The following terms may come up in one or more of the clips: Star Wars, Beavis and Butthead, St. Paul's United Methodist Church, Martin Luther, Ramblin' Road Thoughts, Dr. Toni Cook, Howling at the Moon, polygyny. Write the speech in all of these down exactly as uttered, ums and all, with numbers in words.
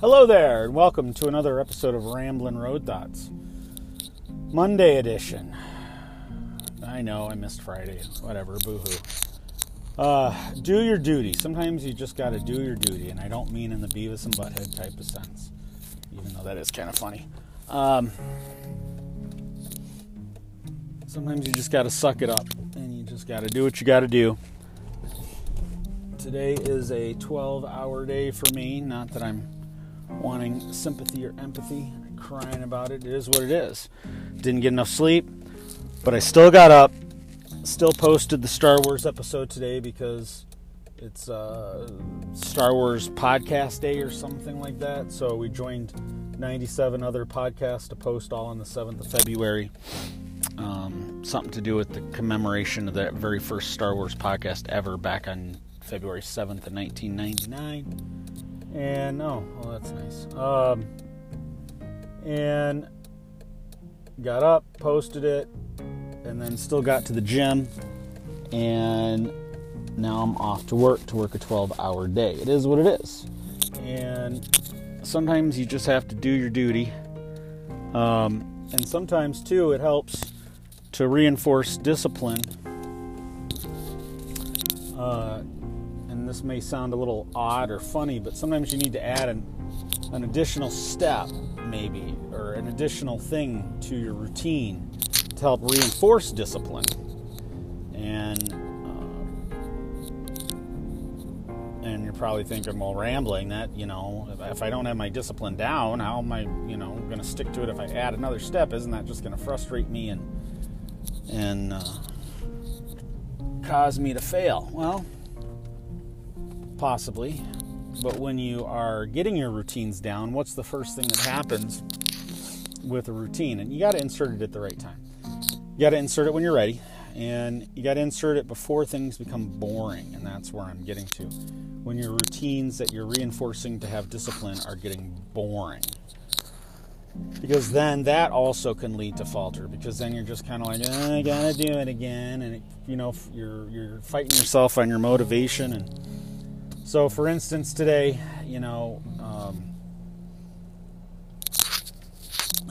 Hello there, and welcome to another episode of Ramblin' Road Thoughts. Monday edition. I know, I missed Friday. Whatever, boo-hoo. Uh, do your duty. Sometimes you just gotta do your duty, and I don't mean in the Beavis and Butthead type of sense. Even though that is kind of funny. Um, sometimes you just gotta suck it up, and you just gotta do what you gotta do. Today is a twelve-hour day for me. Not that I'm wanting sympathy or empathy, crying about it. It is what it is. Didn't get enough sleep, but I still got up, still posted the Star Wars episode today because it's uh, Star Wars podcast day or something like that. So we joined ninety-seven other podcasts to post all on the seventh of February. Um, something to do with the commemoration of that very first Star Wars podcast ever back on February seventh of nineteen ninety-nine. And, oh, well, that's nice. Um, and got up, posted it, and then still got to the gym. And now I'm off to work, to work a twelve-hour day. It is what it is. And sometimes you just have to do your duty. Um, and sometimes, too, it helps to reinforce discipline. Uh... This may sound a little odd or funny, but sometimes you need to add an, an additional step, maybe, or an additional thing to your routine to help reinforce discipline. And uh, and you're probably thinking, well, rambling, that, you know, if, if I don't have my discipline down, how am I, you know, going to stick to it if I add another step? Isn't that just going to frustrate me and, and uh, cause me to fail? Well, possibly, but when you are getting your routines down, what's the first thing that happens with a routine? And you got to insert it at the right time. You got to insert it when you're ready, and you got to insert it before things become boring, and that's where I'm getting to. When your routines that you're reinforcing to have discipline are getting boring. Because then that also can lead to falter, because then you're just kind of like, oh, I got to do it again, and it, you know, you're, you're fighting yourself on your motivation. And so, for instance, today, you know, um,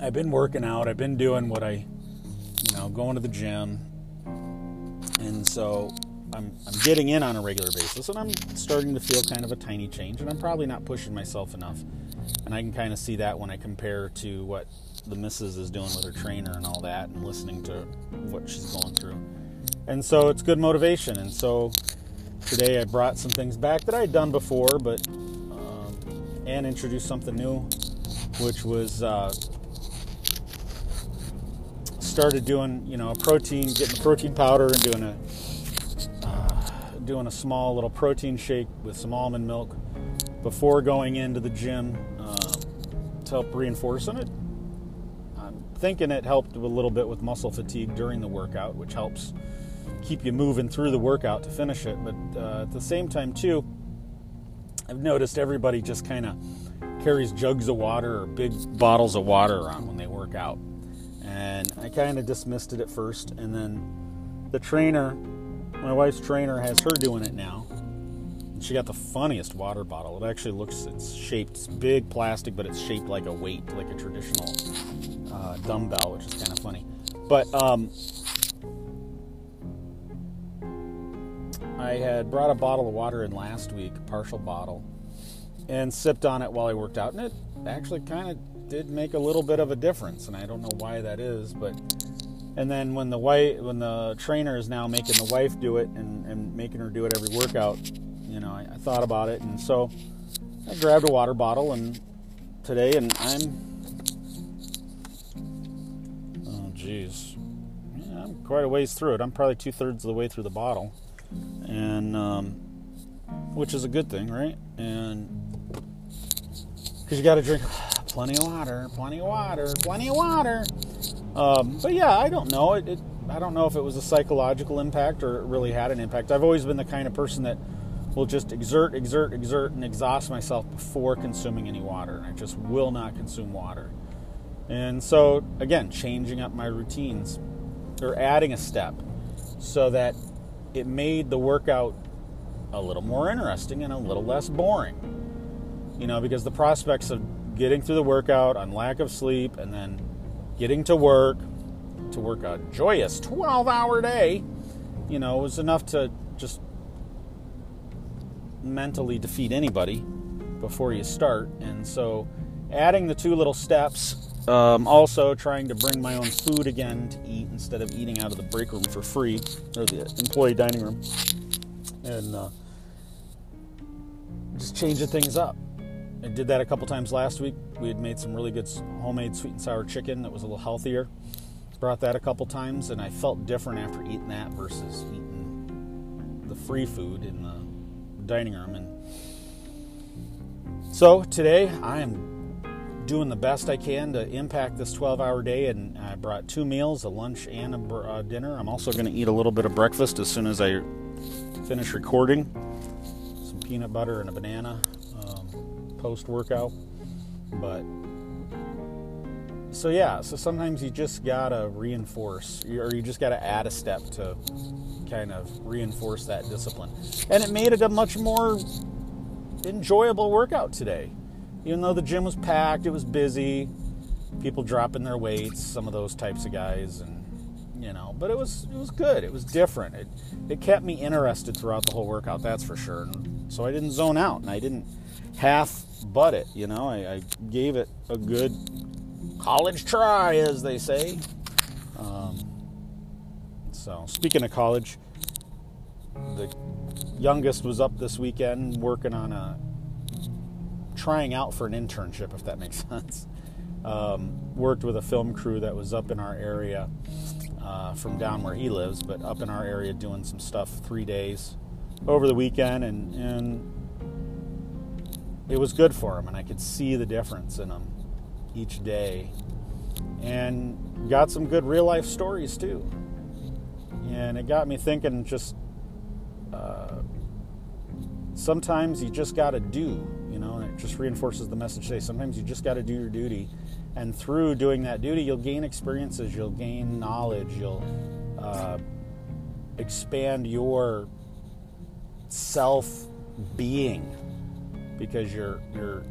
I've been working out. I've been doing what I, you know, going to the gym. And so I'm, I'm getting in on a regular basis, and I'm starting to feel kind of a tiny change, and I'm probably not pushing myself enough. And I can kind of see that when I compare to what the missus is doing with her trainer and all that, and listening to what she's going through. And so it's good motivation. And so today I brought some things back that I had done before, but um, and introduced something new, which was uh, started doing, you know, a protein, getting a protein powder and doing a uh, doing a small little protein shake with some almond milk before going into the gym uh, to help reinforce it. I'm thinking it helped a little bit with muscle fatigue during the workout, which helps keep you moving through the workout to finish it. But uh, at the same time, too, I've noticed everybody just kind of carries jugs of water or big bottles of water around when they work out, and I kind of dismissed it at first. And then the trainer, my wife's trainer, has her doing it now, and she got the funniest water bottle. It actually looks, it's shaped, it's big plastic, but it's shaped like a weight, like a traditional uh, dumbbell, which is kind of funny. But um I had brought a bottle of water in last week, a partial bottle, and sipped on it while I worked out, and it actually kind of did make a little bit of a difference, and I don't know why that is, but, and then when the wife, when the trainer is now making the wife do it, and, and making her do it every workout, you know, I, I thought about it, and so I grabbed a water bottle and today, and I'm, oh geez, yeah, I'm quite a ways through it. I'm probably two-thirds of the way through the bottle. And um, which is a good thing, right? And because you got to drink plenty of water, plenty of water, plenty of water. Um, but yeah, I don't know. It, it, I don't know if it was a psychological impact or it really had an impact. I've always been the kind of person that will just exert, exert, exert, and exhaust myself before consuming any water. I just will not consume water. And so again, changing up my routines or adding a step so that it made the workout a little more interesting and a little less boring. you know, because the prospects of getting through the workout on lack of sleep and then getting to work, to work a joyous twelve-hour day, you know, was enough to just mentally defeat anybody before you start. And so adding the two little steps, um, also trying to bring my own food again to eat instead of eating out of the break room for free, or the employee dining room, and uh, just changing things up. I did that a couple times last week. We had made some really good homemade sweet and sour chicken that was a little healthier. Brought that a couple times, and I felt different after eating that versus eating the free food in the dining room. And so today I am doing the best I can to impact this twelve-hour day, and I brought two meals, a lunch and a uh, dinner. I'm also going to eat a little bit of breakfast as soon as I finish recording. Some peanut butter and a banana um, post-workout, but... So yeah, so sometimes you just gotta reinforce, or you just gotta add a step to kind of reinforce that discipline. And it made it a much more enjoyable workout today. Even though the gym was packed, it was busy, people dropping their weights, some of those types of guys, and you know, but it was it was good. It was different. It it kept me interested throughout the whole workout, that's for sure. And so I didn't zone out, and I didn't half butt it, you know. I, I gave it a good college try, as they say. Um, so, speaking of college, the youngest was up this weekend working on a, trying out for an internship, if that makes sense. Um, worked with a film crew that was up in our area, uh, from down where he lives, but up in our area doing some stuff three days over the weekend, and, and it was good for him, and I could see the difference in him each day, and got some good real life stories too. And it got me thinking, just uh, sometimes you just got to do, you know, and it just reinforces the message today. Sometimes you just got to do your duty, and through doing that duty, you'll gain experiences, you'll gain knowledge, you'll uh, expand your self being, because you're you're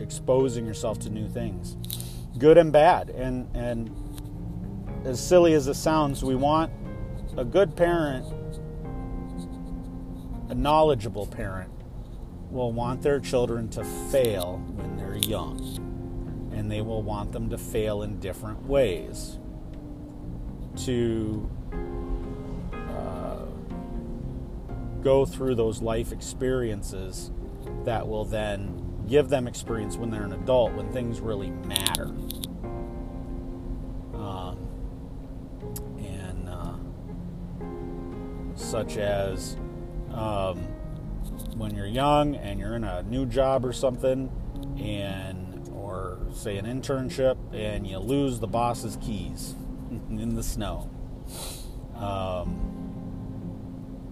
exposing yourself to new things, good and bad. And and as silly as it sounds, we want a good parent, a knowledgeable parent will want their children to fail when they're young, and they will want them to fail in different ways to uh, go through those life experiences that will then give them experience when they're an adult, when things really matter. Um, and uh, such as um, when you're young and you're in a new job or something, and or say an internship, and you lose the boss's keys in the snow. Um,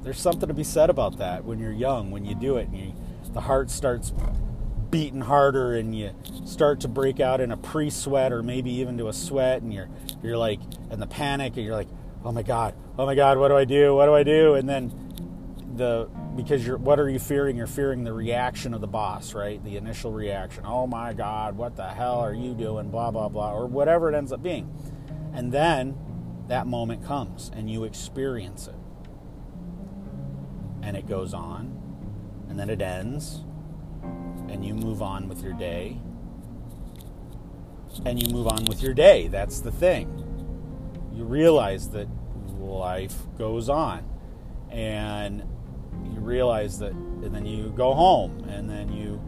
there's something to be said about that when you're young, when you do it, and you, the heart starts beating harder, and you start to break out in a pre-sweat, or maybe even to a sweat, and you're you're like in the panic, and you're like, oh my god, oh my god, what do I do? What do I do? And then the because you're what are you fearing? You're fearing the reaction of the boss, right? The initial reaction. Oh my god, what the hell are you doing? Blah blah blah, or whatever it ends up being. And then that moment comes, and you experience it, and it goes on, and then it ends. And you move on with your day. And you move on with your day. That's the thing. You realize that life goes on. And you realize that, and then you go home. And then you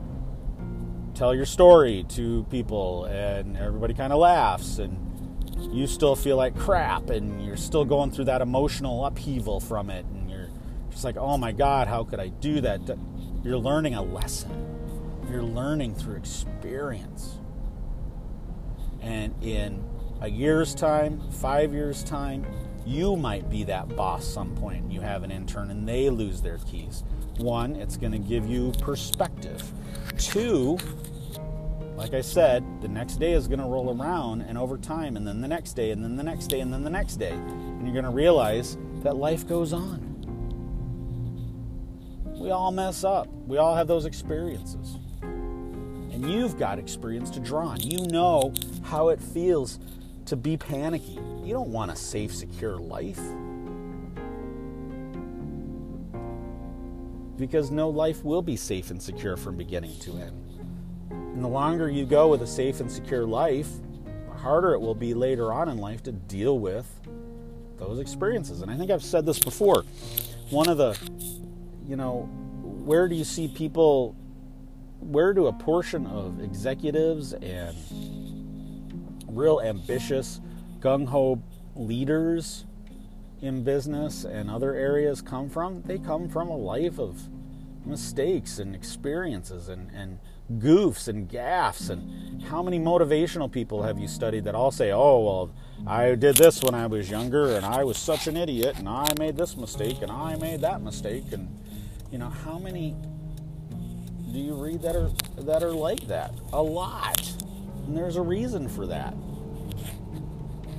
tell your story to people. And everybody kind of laughs. And you still feel like crap. And you're still going through that emotional upheaval from it. And you're just like, oh my God, how could I do that? You're learning a lesson. You're learning through experience. And in a year's time, five years' time, you might be that boss some point. You have an intern and they lose their keys. One, it's going to give you perspective. Two, like I said, the next day is going to roll around, and over time, and then the next day, and then the next day, and then the next day. And you're going to realize that life goes on. We all mess up. We all have those experiences. and you've got experience to draw on. You know how it feels to be panicky. You don't want a safe, secure life, because no life will be safe and secure from beginning to end. And the longer you go with a safe and secure life, the harder it will be later on in life to deal with those experiences. And I think I've said this before. One of the, you know, where do you see people, where do a portion of executives and real ambitious, gung-ho leaders in business and other areas come from? They come from a life of mistakes and experiences and, and goofs and gaffes. And how many motivational people have you studied that all say, oh, well, I did this when I was younger and I was such an idiot and I made this mistake and I made that mistake? And, you know, how many do you read that are, that are like that? A lot. And there's a reason for that.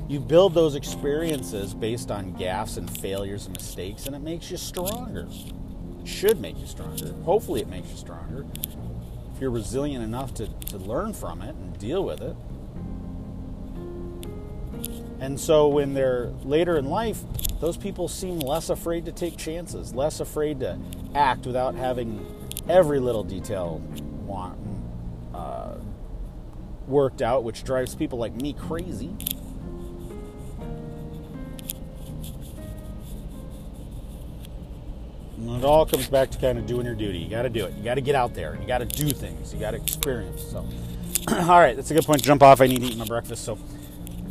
You build those experiences based on gaffes and failures and mistakes, and it makes you stronger. It should make you stronger. Hopefully it makes you stronger, if you're resilient enough to, to learn from it and deal with it. And so when they're later in life, those people seem less afraid to take chances, less afraid to act without having every little detail want, uh, worked out, which drives people like me crazy. And it all comes back to kind of doing your duty. You got to do it. You got to get out there. You got to do things. You got to experience. So, all right, that's a good point to jump off. I need to eat my breakfast. So,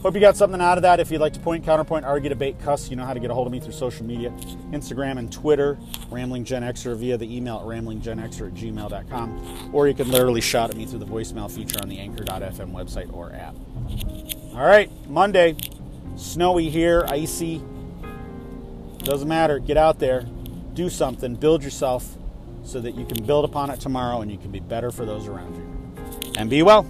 hope you got something out of that. If you'd like to point, counterpoint, argue, debate, cuss, you know how to get a hold of me through social media, Instagram and Twitter, Rambling Gen Xer, via the email at rambling gen xer at gmail dot com, or you can literally shout at me through the voicemail feature on the anchor dot f m website or app. All right, Monday, snowy here, icy. Doesn't matter. Get out there. Do something, build yourself so that you can build upon it tomorrow and you can be better for those around you. And be well.